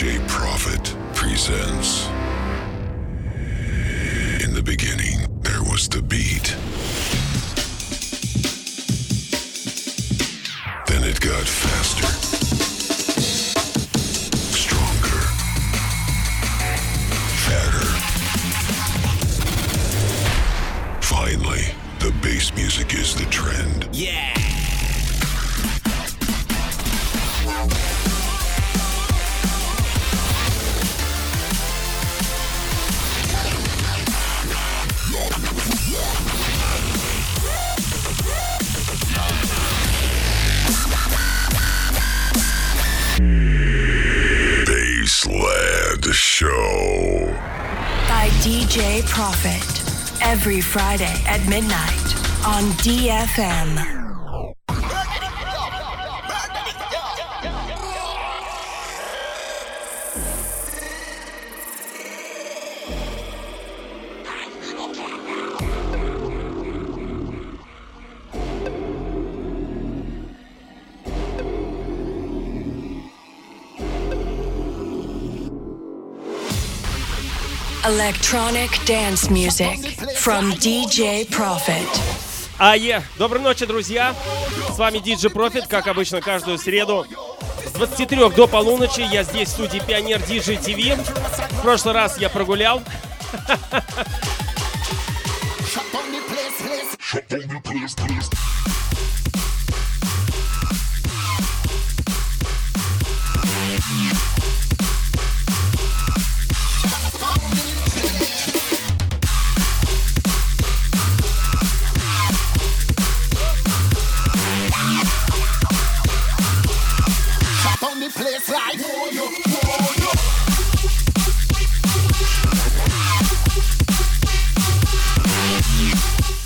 DJ Profit presents. In the beginning, there was the beat. Then it got faster, stronger, fatter. Finally, the bass music is the trend. Yeah! Bassland Show by DJ Profit every Friday at midnight on DFM. Electronic dance music from DJ Profit. Доброй ночи, друзья. С вами DJ Profit, как обычно, каждую среду с 23 до полуночи. Я здесь в студии Pioneer DJ TV. В прошлый раз я прогулял.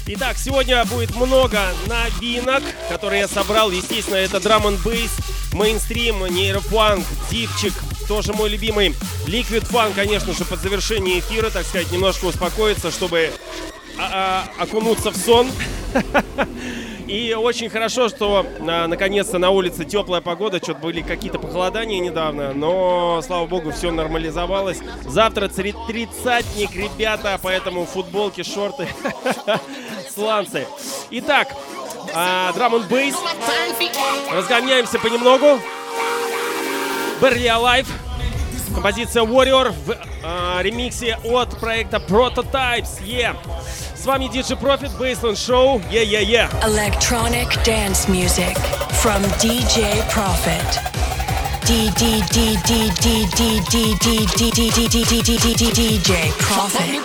Итак, сегодня будет много новинок, которые я собрал. Естественно, это drum and bass, мейнстрим, нейрофанк, дипчик, тоже мой любимый. Liquid Funk, конечно же, под завершение эфира, так сказать, немножко успокоиться, чтобы окунуться в сон. И очень хорошо, что наконец-то на улице теплая погода, что-то были какие-то похолодания недавно, но, слава богу, все нормализовалось. Завтра тридцатник, ребята, поэтому футболки, шорты, сланцы. Итак, drum and bass, разгоняемся понемногу. Barely Alive, композиция Warrior в ремиксе от проекта Prototypes, yeah. С вами DJ Profit, Bassland Show, yeah. Electronic dance music from DJ Profit. DJ Profit.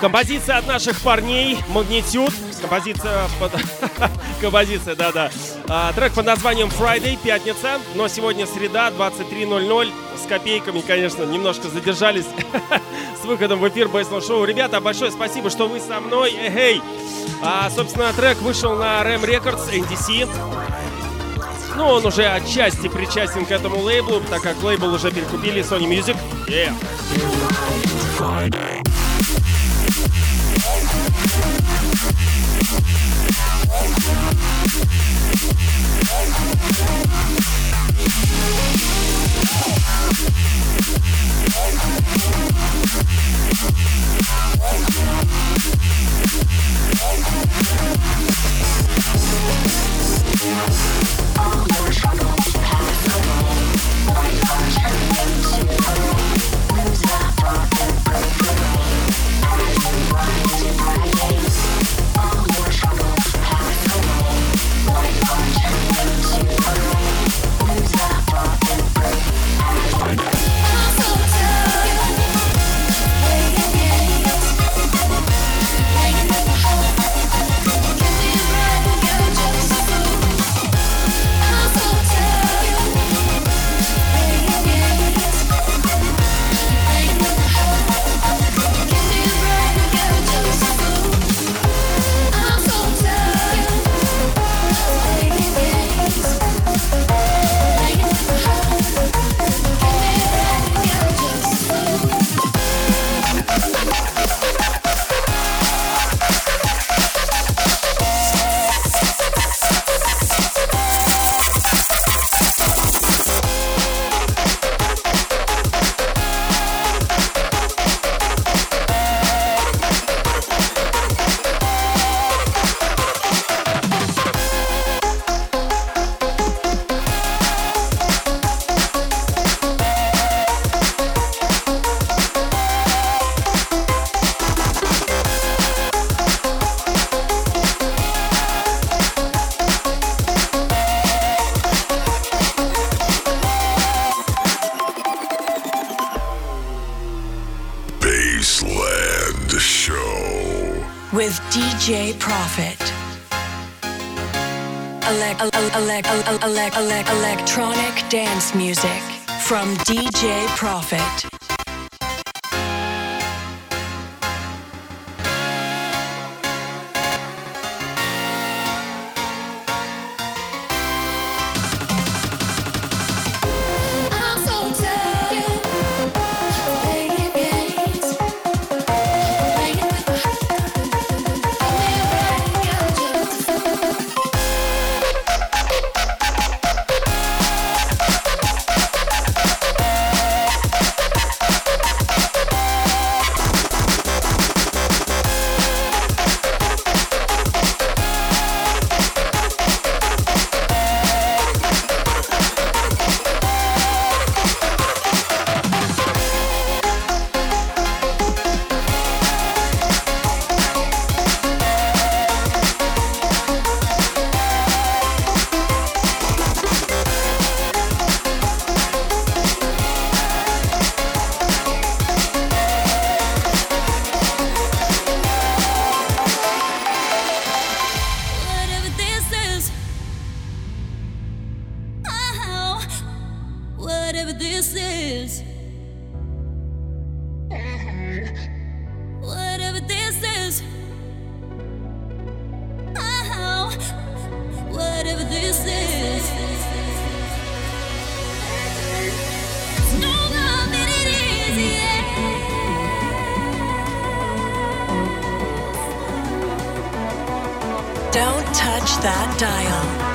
Композиция от наших парней Magnitude. Композиция, да-да. Трек под названием Friday, пятница. Но сегодня среда, 23:00. С копейками, конечно, немножко задержались с выходом в эфир Bassland Show. Ребята, большое спасибо, что вы со мной. Эй, собственно, трек вышел на Ram Records, NDC. Ну, он уже отчасти причастен к этому лейблу, так как лейбл уже перекупили Sony Music. Yeah. DJ Profit. Electronic dance music from DJ Profit. whatever this is. Whatever this is. Oh, whatever this is. Don't touch that dial.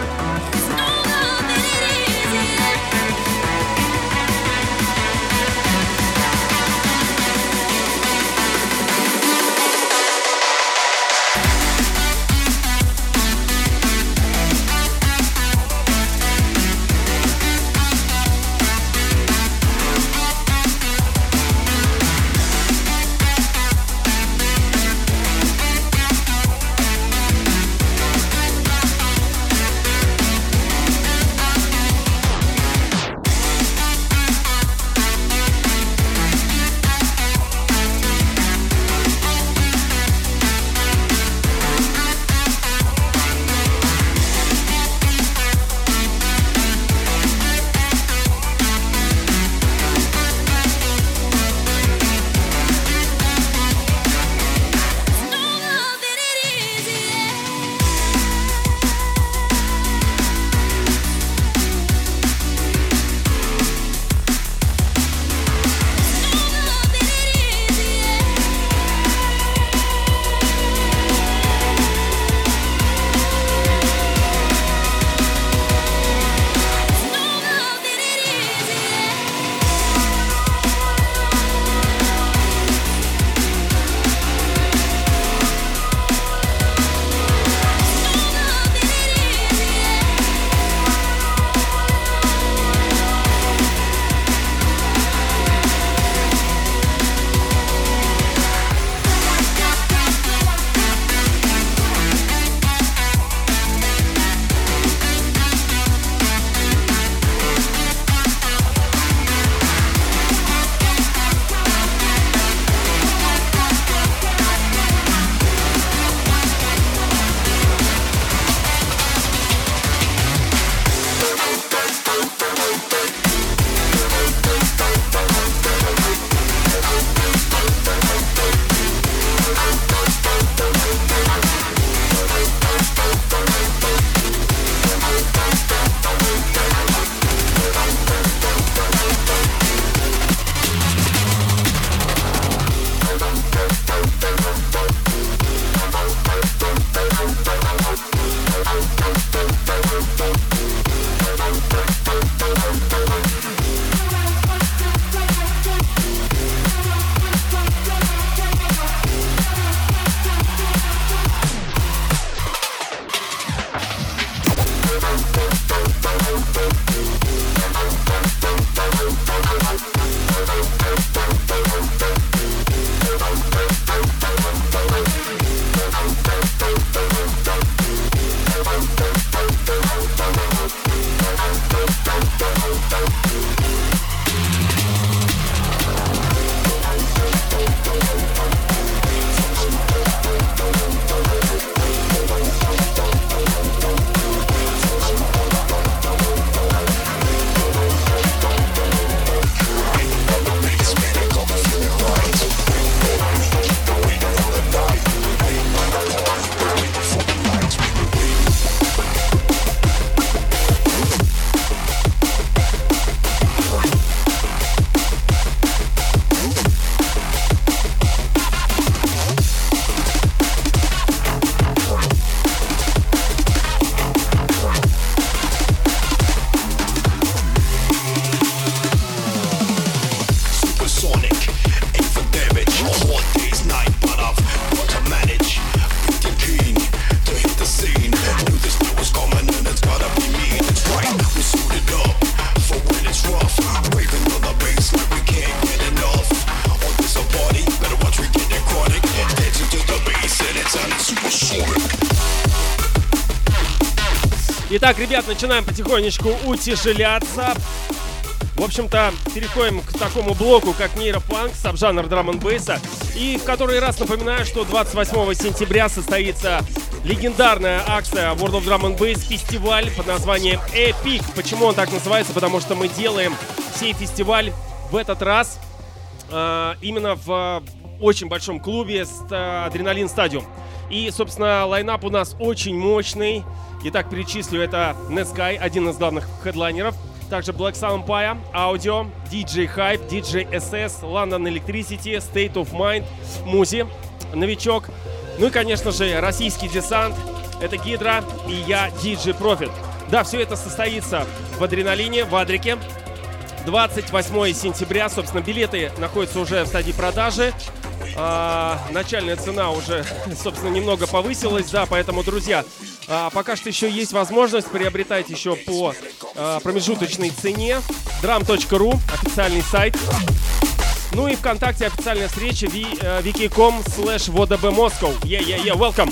Итак, ребят, начинаем потихонечку утяжеляться. В общем-то, переходим к такому блоку, как нейропанк, сабжанр драм-н-бейса. И в который раз напоминаю, что 28 сентября состоится легендарная акция World of Drum and Bass фестиваль под названием Epic. Почему он так называется? Потому что мы делаем сей фестиваль в этот раз именно в очень большом клубе Adrenaline Stadium. И, собственно, лайнап у нас очень мощный. Итак, перечислю, это Netsky, один из главных хедлайнеров. Также Black Sun Empire, Audio, DJ Hype, DJ SS, London Electricity, State of Mind, Muzi, новичок. Ну и, конечно же, российский десант, это Гидра и я, DJ Profit. Да, все это состоится в Адреналине, в Адрике. 28 сентября, собственно, билеты находятся уже в стадии продажи. Начальная цена уже, собственно, немного повысилась, да, поэтому, друзья, пока что еще есть возможность приобретать еще по промежуточной цене. dram.ru, официальный сайт. Ну и ВКонтакте официальная встреча vk.com/wdbmoscow. Yeah, welcome!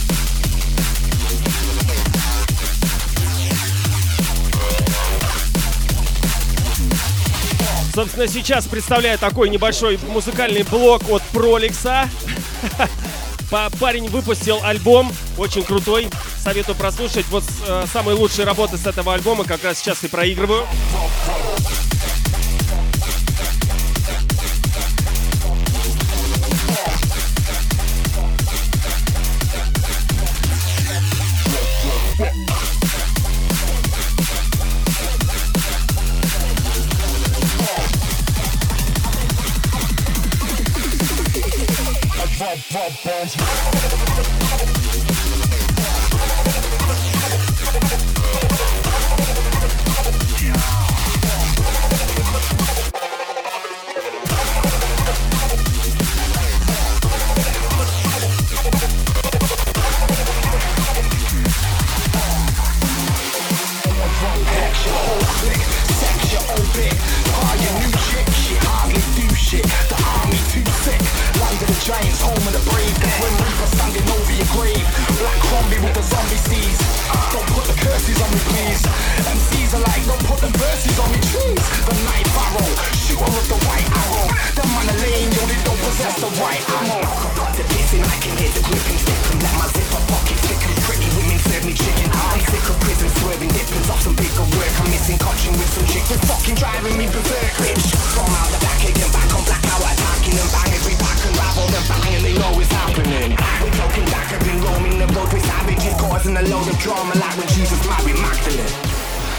Собственно, сейчас представляю такой небольшой музыкальный блок от Проликса. Парень выпустил альбом, очень крутой. Советую прослушать. Вот самые лучшие работы с этого альбома как раз сейчас и проигрываю. Giants, home of the brave. The Grim Reaper standing over your grave. Black Crombie with the zombie seas. Don't put the curses on me, please. MCs are like, don't put the verses on me, please. The night barrel, shooter of the white arrow. The man are lame, yo, they don't possess the right ammo. The pissing, I can hear the gripping. Slipping like my zipper pocket flicking. Pretty women serve me chicken. I'm sick of prison, swerving, dipping off some bigger work. I'm missing coaching with some chick. You're fucking driving me berserk, bitch. From out the back, kicking back on black hour. Attacking and banging, we back and ravel them bang and they know it's happening. We're talking back, I've been roaming the road with savages, causing a load of drama like when Jesus married Magdalene.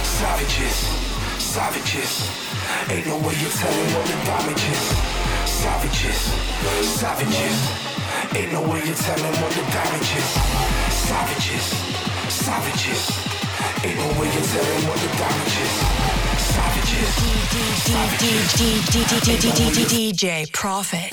Savages, savages, ain't no way you're telling what the damage is. Savages, savages, ain't no way you're telling what the damage is. Savages, savages, ain't no way you're telling what the damage is. DJ Profit.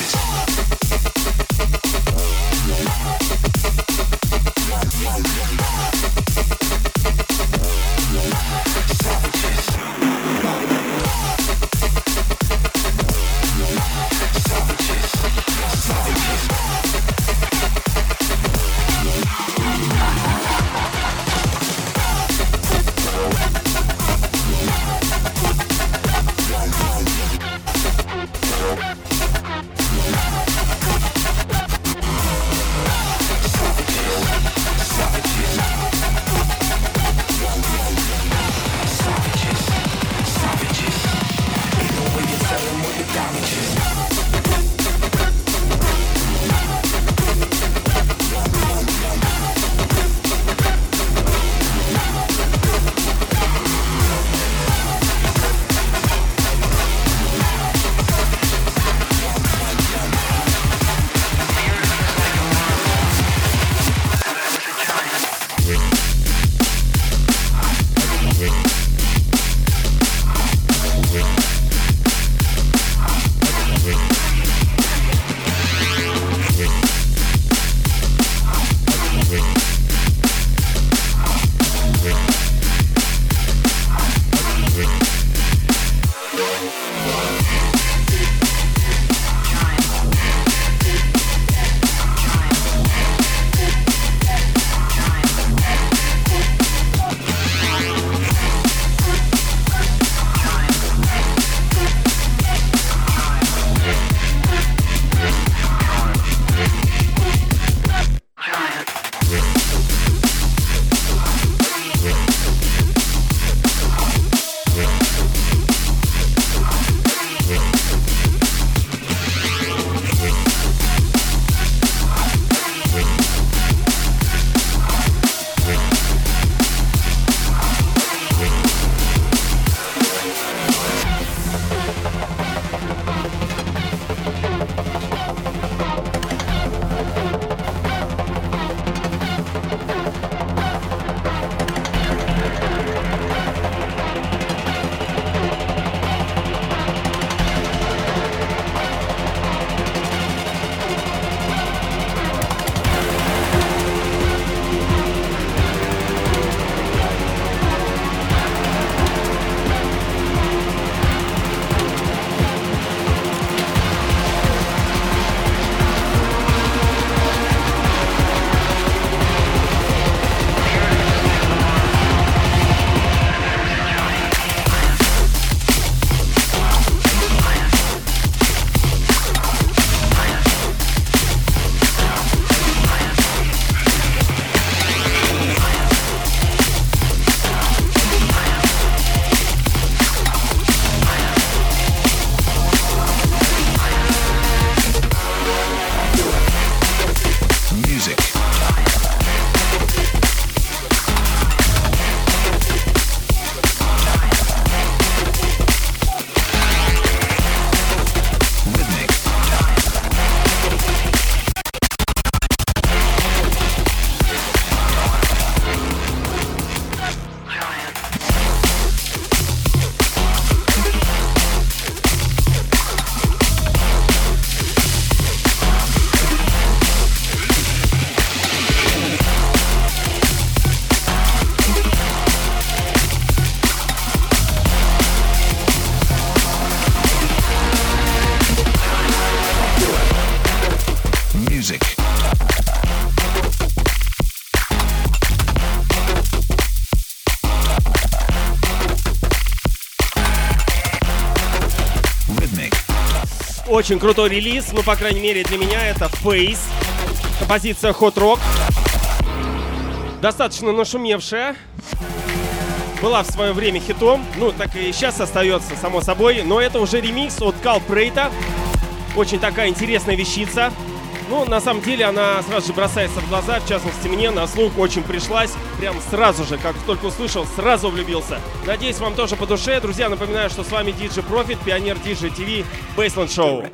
Music. Rhythmic. Очень крутой релиз, ну, по крайней мере, для меня это Face. Композиция Hot Rock. Достаточно нашумевшая. Была в свое время хитом, ну, так и сейчас остается, само собой. Но это уже ремикс от Кал Прейта. Очень такая интересная вещица. Ну, на самом деле, она сразу же бросается в глаза. В частности, мне на слух очень пришлась. Прям сразу же, как только услышал, сразу влюбился. Надеюсь, вам тоже по душе. Друзья, напоминаю, что с вами DJ Profit, Pioneer DJ TV, Bassland Show.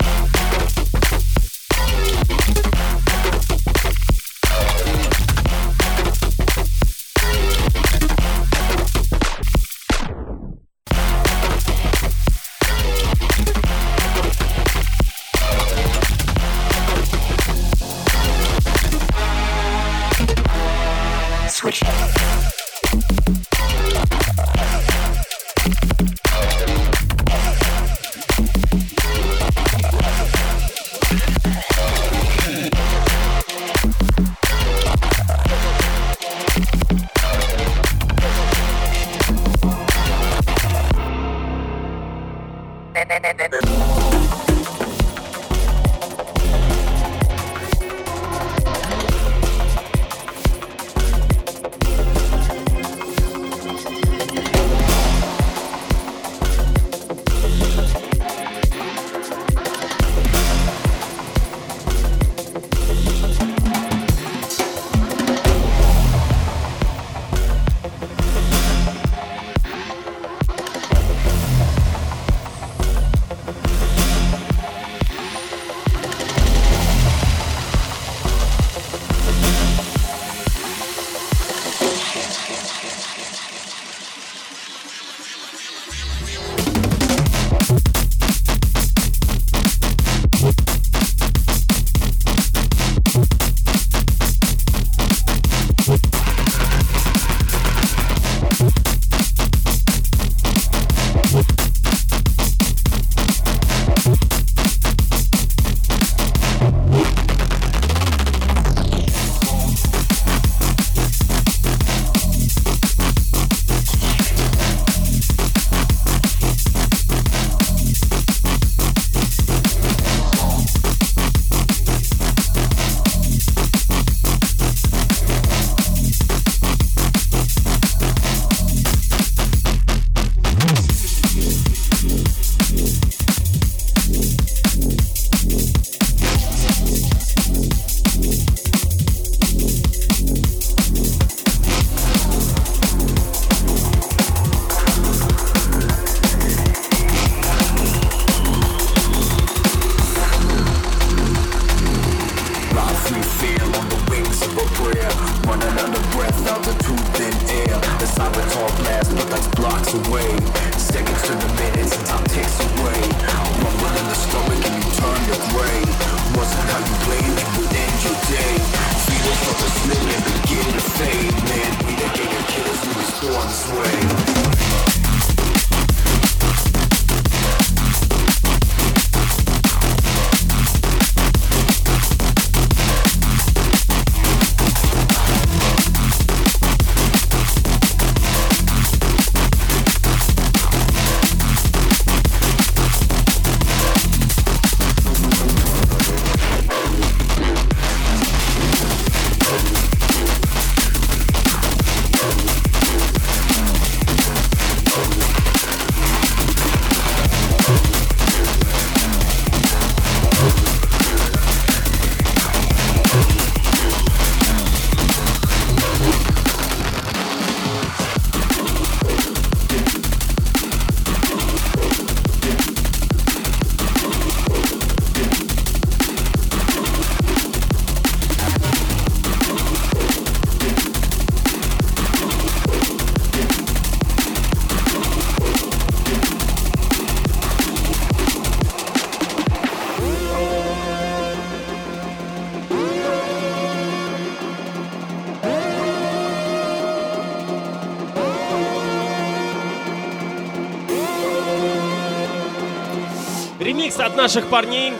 От наших парней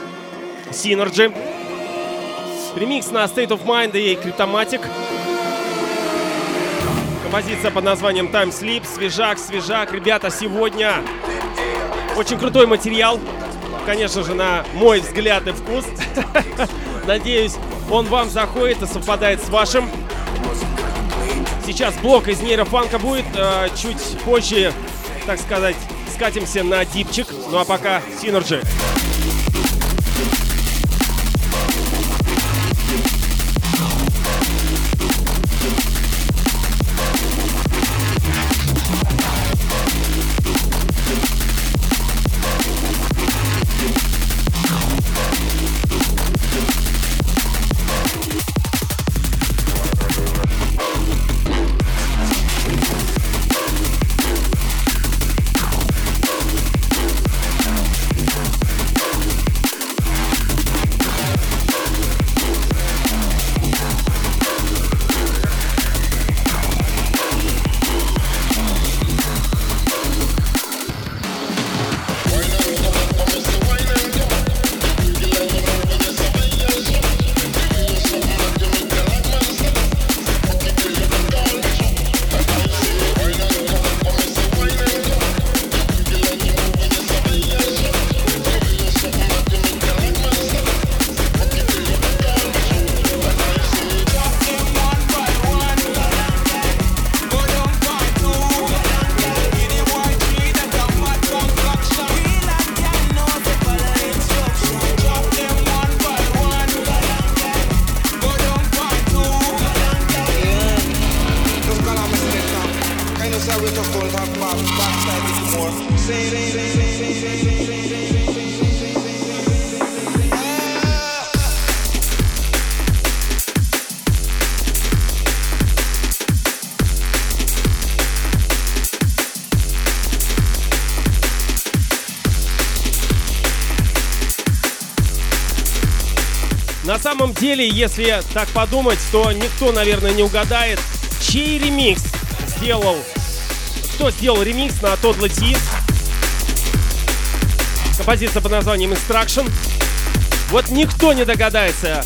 Synergy. Ремикс на State of Mind и Криптоматик. Композиция под названием Time Sleep. Свежак, свежак. Ребята, сегодня очень крутой материал. Конечно же, на мой взгляд и вкус. Надеюсь, он вам заходит и совпадает с вашим. Сейчас блок из нейрофанка будет. Чуть позже, так сказать, скатимся на дипчик. Ну а пока Synergy. На самом деле, если так подумать, то никто, наверное, не угадает, чей ремикс сделал, кто сделал ремикс на тот лати. Композиция под названием Instruction. Вот никто не догадается,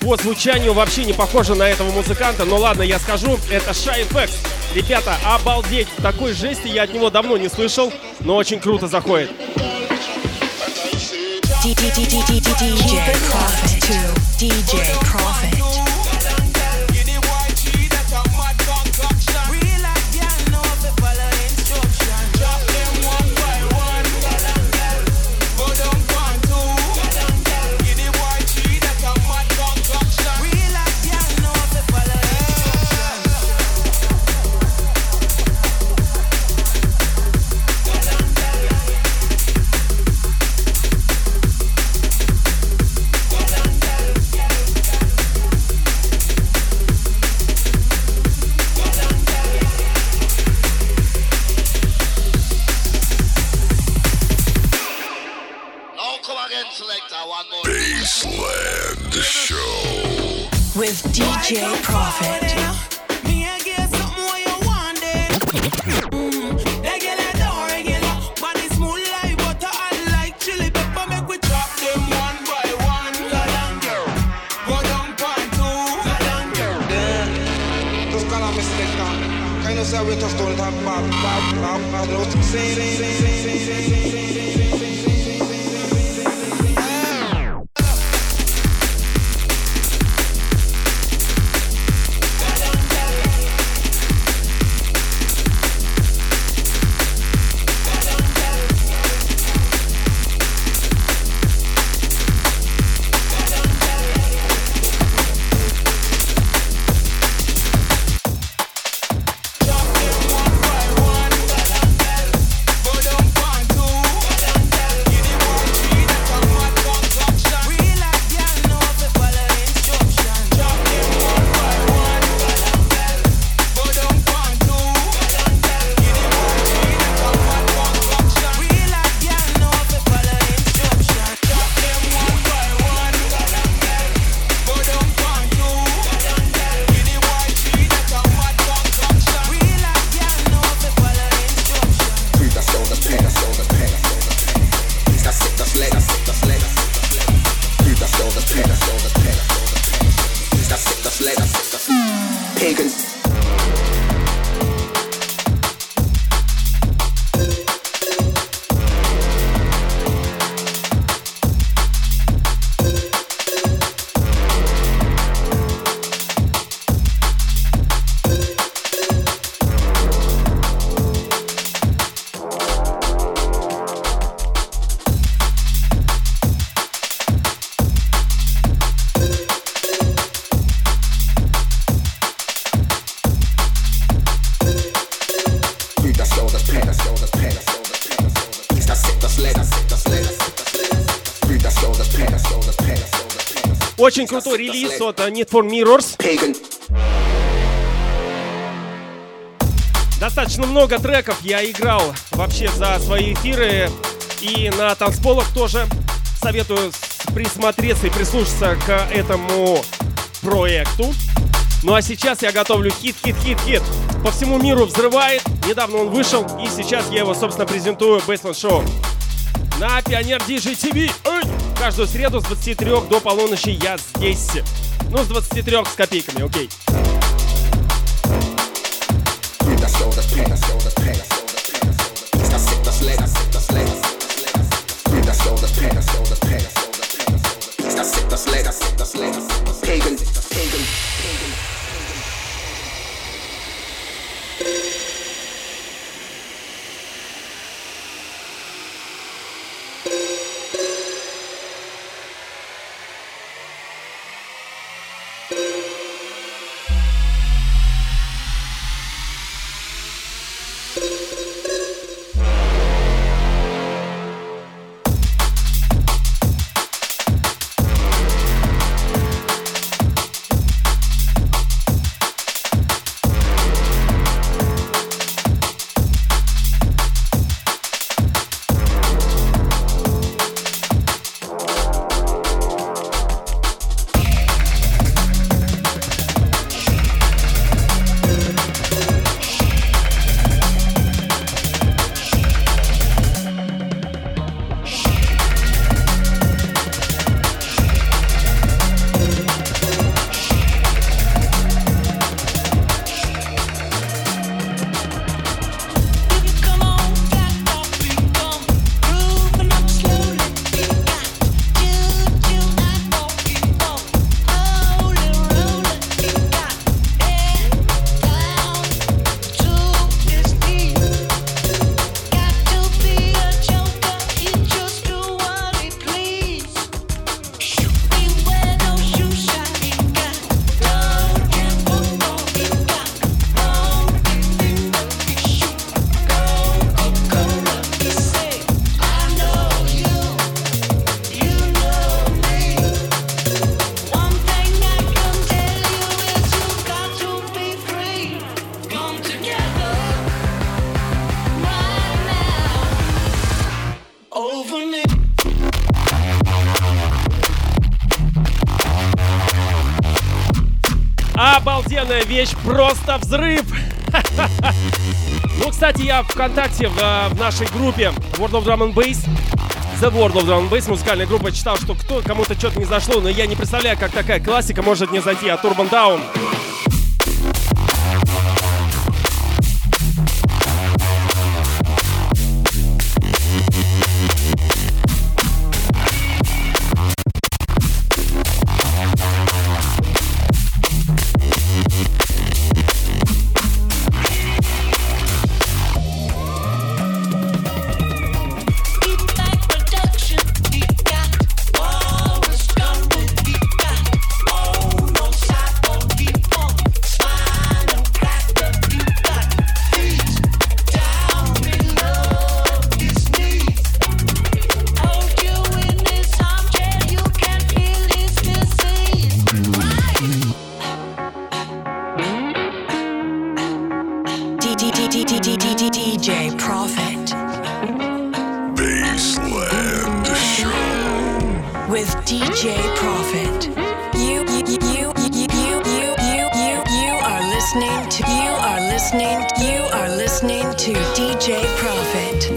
по звучанию вообще не похоже на этого музыканта, но ладно, я скажу, это Shy FX. Ребята, обалдеть, такой жести я от него давно не слышал, но очень круто заходит. DJ Profit. Bassland Show with DJ Profit. Очень крутой релиз от Need for Mirrors. Достаточно много треков я играл вообще за свои эфиры. И на танцполах тоже советую присмотреться и прислушаться к этому проекту. Ну а сейчас я готовлю хит. По всему миру взрывает. Недавно он вышел, и сейчас я его, собственно, презентую в Bassland Show. На Pioneer DJ TV. Каждую среду с 23 до полуночи я здесь. Ну, с 23 с копейками, окей. Вещь, просто взрыв. Ну, кстати, я ВКонтакте в нашей группе World of Drum and Bass, The World of Drum and Bass, музыкальная группа, читал, что кому-то что-то не зашло, но я не представляю, как такая классика может не зайти от Urban Down. DJ Profit. Bassland Show. With DJ Profit. You are listening to DJ Profit.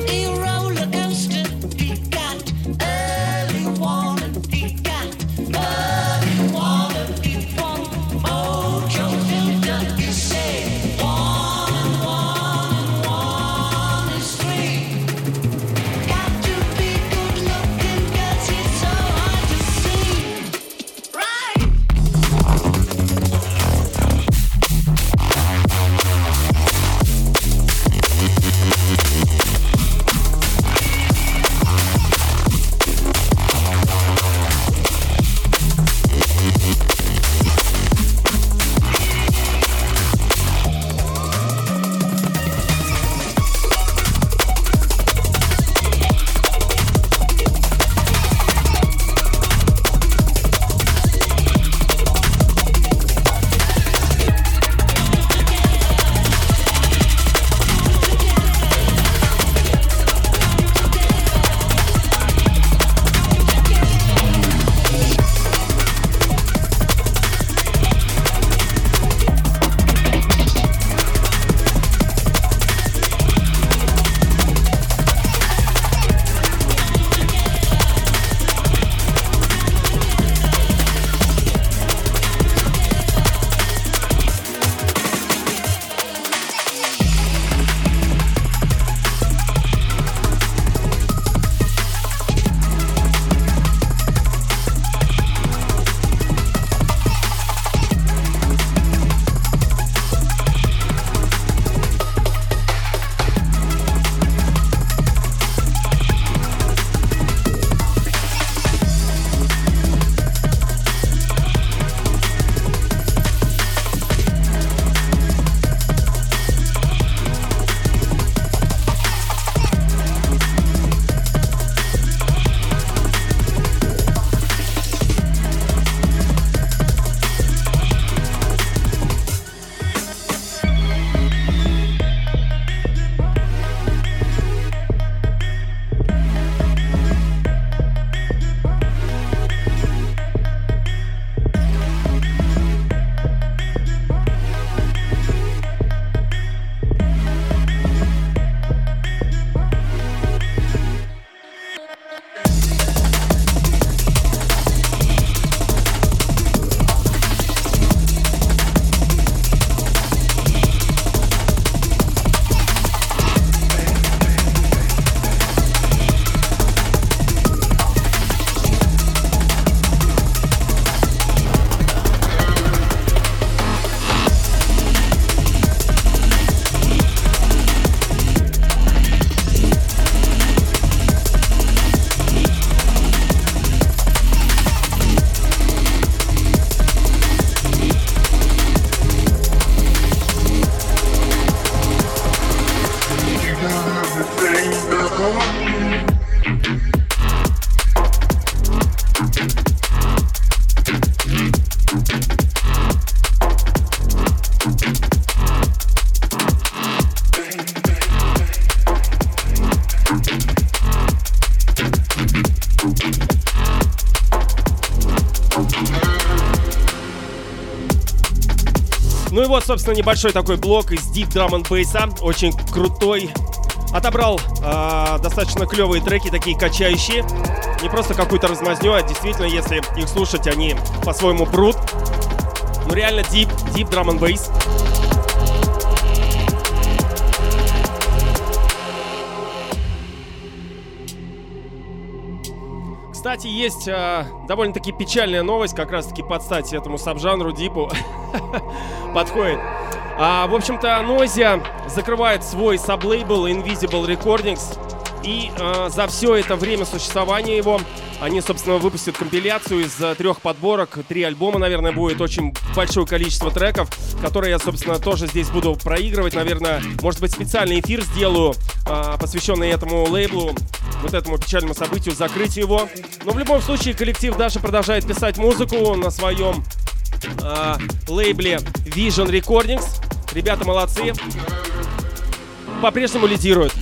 Ну и вот, собственно, небольшой такой блок из Deep Drum and Bass, очень крутой. Отобрал достаточно клевые треки, такие качающие. Не просто какую-то размазню, а действительно, если их слушать, они по-своему прут. Ну реально Deep Drum and Bass. Кстати, есть довольно-таки печальная новость, как раз-таки под стать этому саб-жанру, дипу, подходит. В общем-то, Нозия закрывает свой саблейбл Invisible Recordings, и за все это время существования его они, собственно, выпустят компиляцию из 3 подборок, 3 альбома, наверное, будет очень большое количество треков, которые я, собственно, тоже здесь буду проигрывать. Наверное, может быть, специальный эфир сделаю, посвященный этому лейблу, вот этому печальному событию, закрытию его. Но в любом случае коллектив дальше продолжает писать музыку на своем лейбле Vision Recordings. Ребята молодцы, по-прежнему лидируют.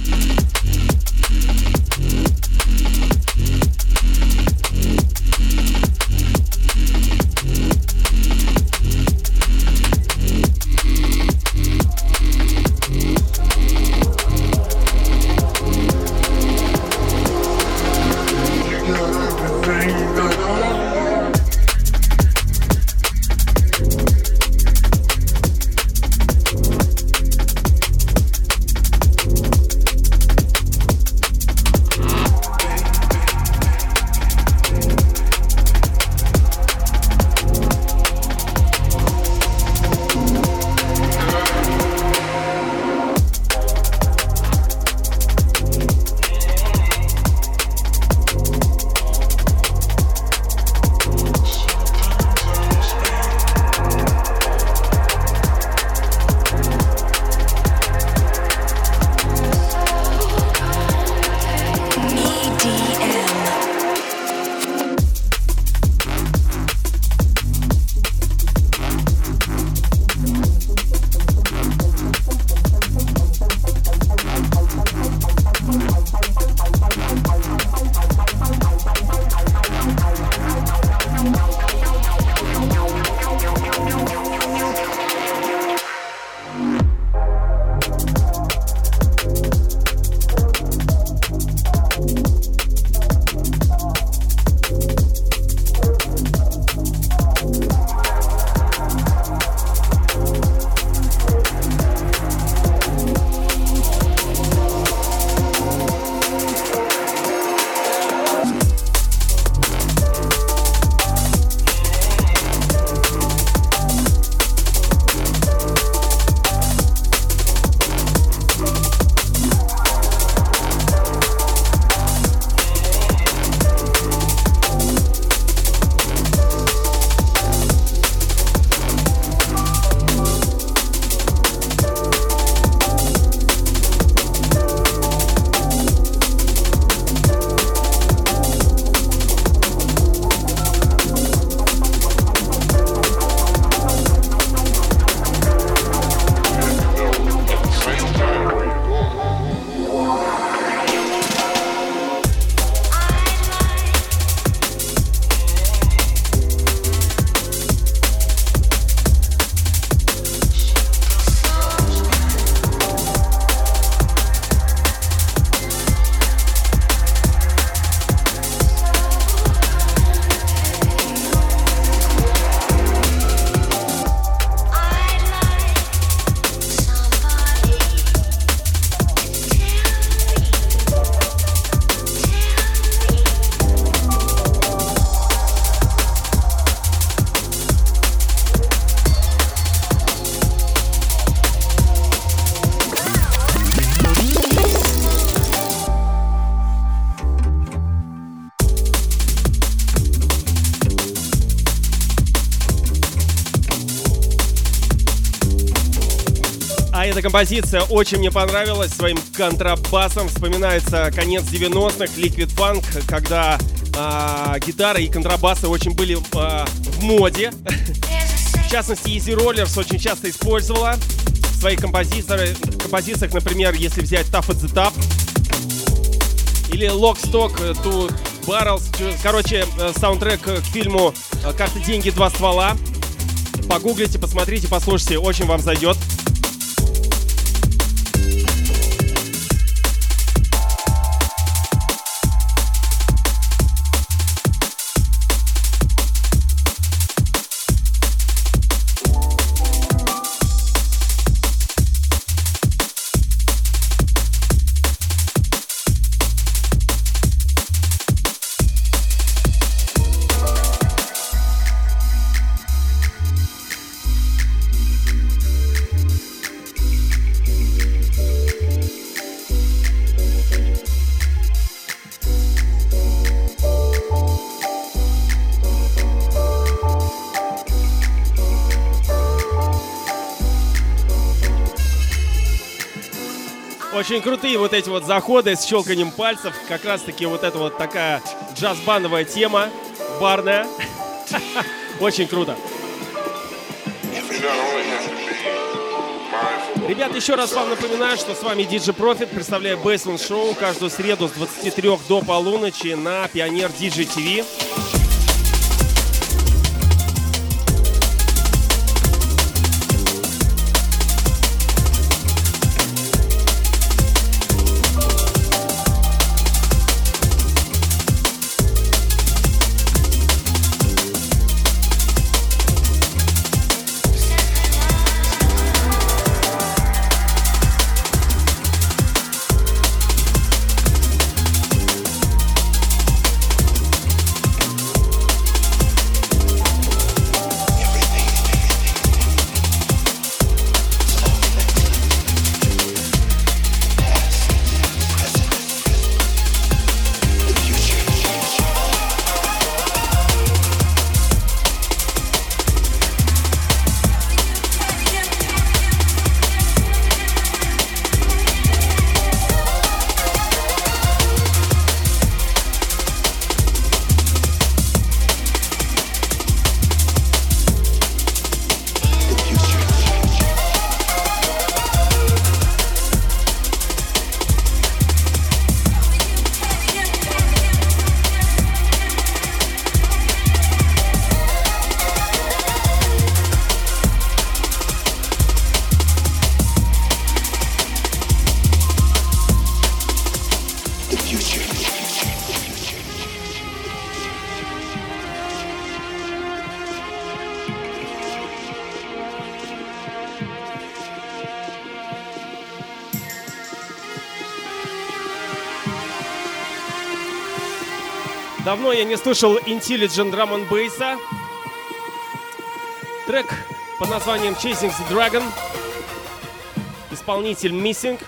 Эта композиция очень мне понравилась своим контрабасом. Вспоминается конец 90-х, Liquid Funk, когда гитары и контрабасы очень были в моде. В частности, EZ Rollers очень часто использовала в своих композициях, например, если взять Tough at the Top или Lock Stock to Barrels. Короче, саундтрек к фильму «Карты, деньги, два ствола». Погуглите, посмотрите, послушайте, очень вам зайдет. Очень крутые вот эти вот заходы с щелканием пальцев. Как раз-таки вот это вот такая джаз-бандовая тема, барная. Очень круто. Ребят, еще раз вам напоминаю, что с вами DJ Profit. Представляю Bassland Show каждую среду с 23 до полуночи на Pioneer DJ TV. Давно я не слышал Intelligent Drum and Bass. Трек под названием Chasing the Dragon. Исполнитель Missing.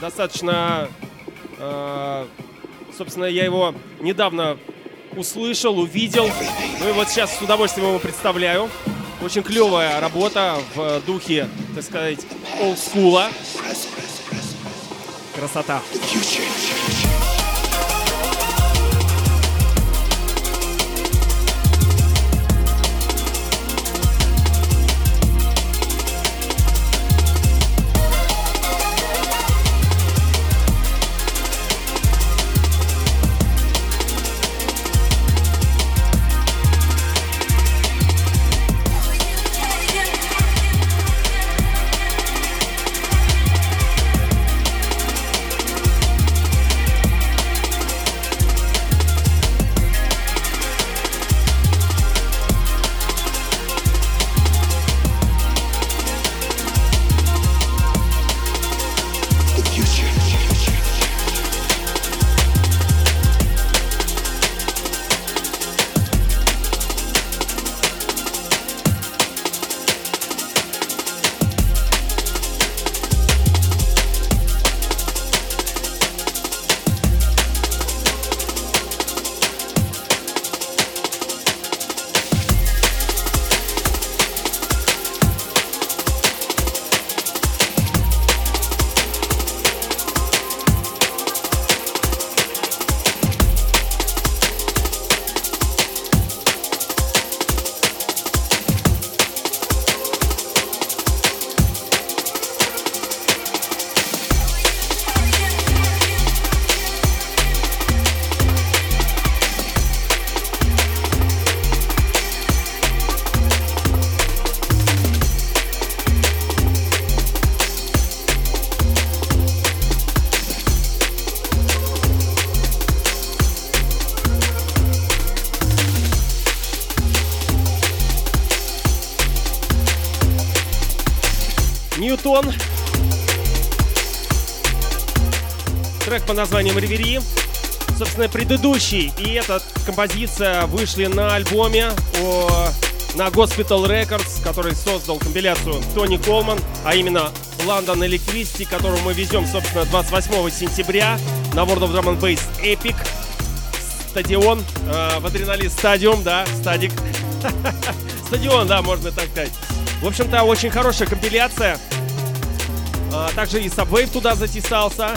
Достаточно... собственно, я его недавно услышал, увидел. Ну и вот сейчас с удовольствием его представляю. Очень клевая работа в духе, так сказать, олдскула. Красота. Ньютон. Трек под названием «Ревери». Собственно, предыдущий и эта композиция вышли на альбоме на Hospital Records, который создал компиляцию Тони Колман, а именно London Electricity, которую мы везем, собственно, 28 сентября на World of Drum and Bass Epic стадион, в Adrenaline Stadium, да, стадик. Стадион, да, можно так сказать. В общем-то, очень хорошая компиляция. Также и Subwave туда затесался.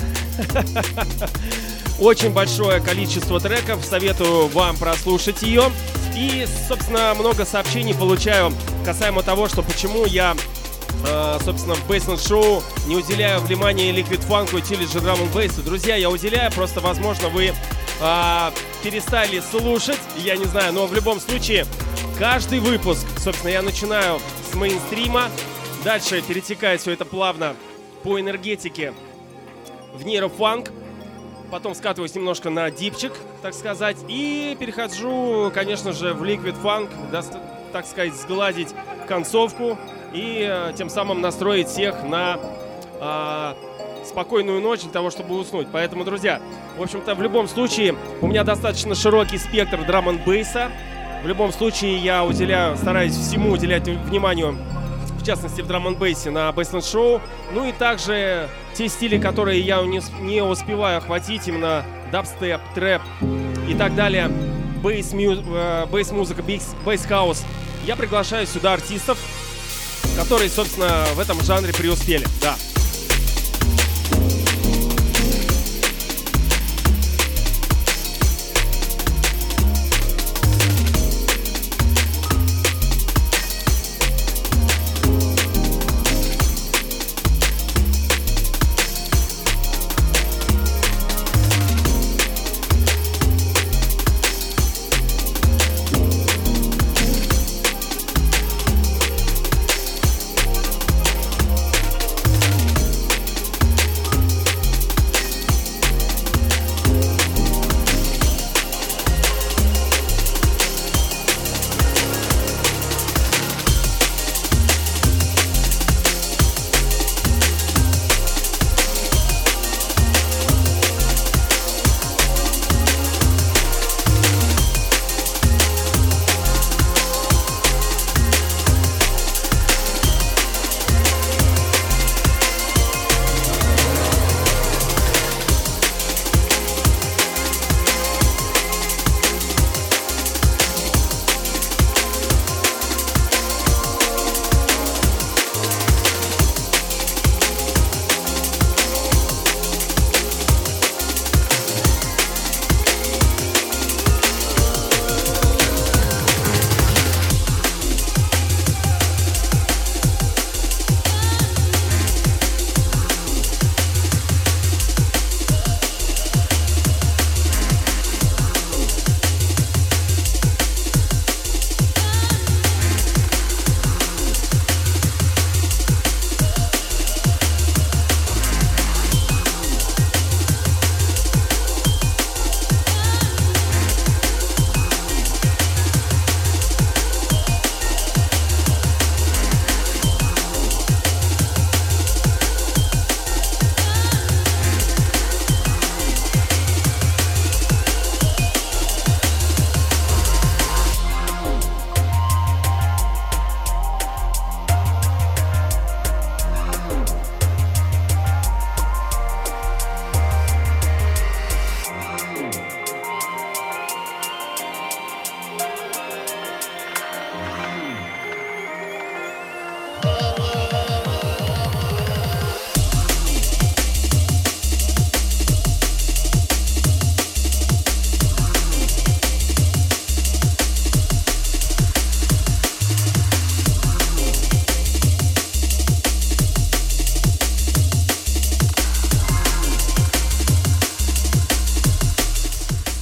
Очень большое количество треков. Советую вам прослушать ее. И, собственно, много сообщений получаю касаемо того, что почему я, собственно, в Bassland Show не уделяю внимания Liquid Funk и Tillage Drum and Bass. Друзья, я уделяю, просто, возможно, вы перестали слушать, я не знаю, но в любом случае, каждый выпуск, собственно, я начинаю с мейнстрима, дальше перетекает все это плавно по энергетике в нейрофанк, потом скатываюсь немножко на дипчик, так сказать, и перехожу, конечно же, в Liquid Funk, так сказать, сгладить концовку и тем самым настроить всех на спокойную ночь для того, чтобы уснуть. Поэтому, друзья, в общем-то, в любом случае, у меня достаточно широкий спектр драм-н-бейса. В любом случае, я уделяю, стараюсь всему уделять вниманию, в частности, в драм-н-бейсе на Bassland Show. Ну и также те стили, которые я не успеваю охватить, именно дабстеп, трэп и так далее, бейс-музыка, бейс-хаус. Я приглашаю сюда артистов, которые, собственно, в этом жанре преуспели, да.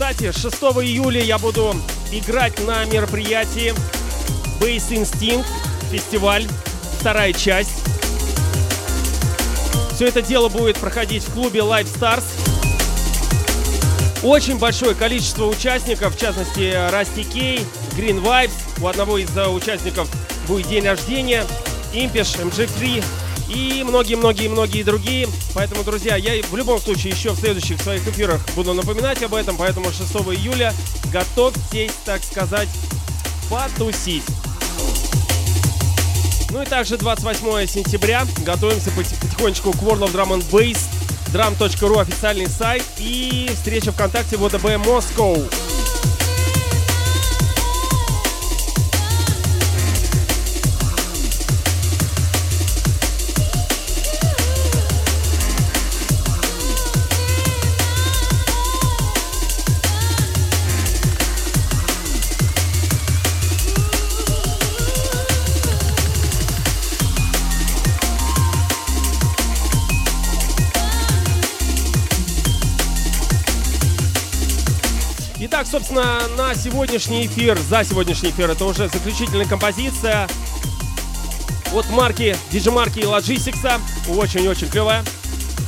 Кстати, 6 июля я буду играть на мероприятии Bass Instinct фестиваль, вторая часть. Все это дело будет проходить в клубе Live Stars. Очень большое количество участников, в частности, Rusty K, Green Vibes. У одного из участников будет день рождения. Impish, MG3, и многие-многие-многие другие. Поэтому, друзья, я в любом случае еще в следующих своих эфирах буду напоминать об этом, поэтому 6 июля готовьтесь, так сказать, потусить. Ну и также 28 сентября готовимся потихонечку к World of Drum and Bass, dram.ru официальный сайт и встреча ВКонтакте в ОДБ Москва. Итак, собственно, на сегодняшний эфир, за сегодняшний эфир, это уже заключительная композиция от марки, диджи-марки и Logistics, очень-очень клевая.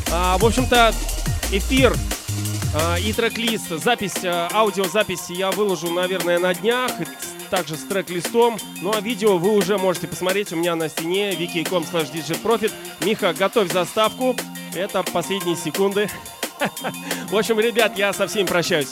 В общем-то, эфир и трек-лист, запись, аудиозапись я выложу, наверное, на днях, также с трек-листом. Ну а видео вы уже можете посмотреть у меня на стене wiki.com/DJ Profit. Миха, готовь заставку, это последние секунды. В общем, ребят, я со всеми прощаюсь.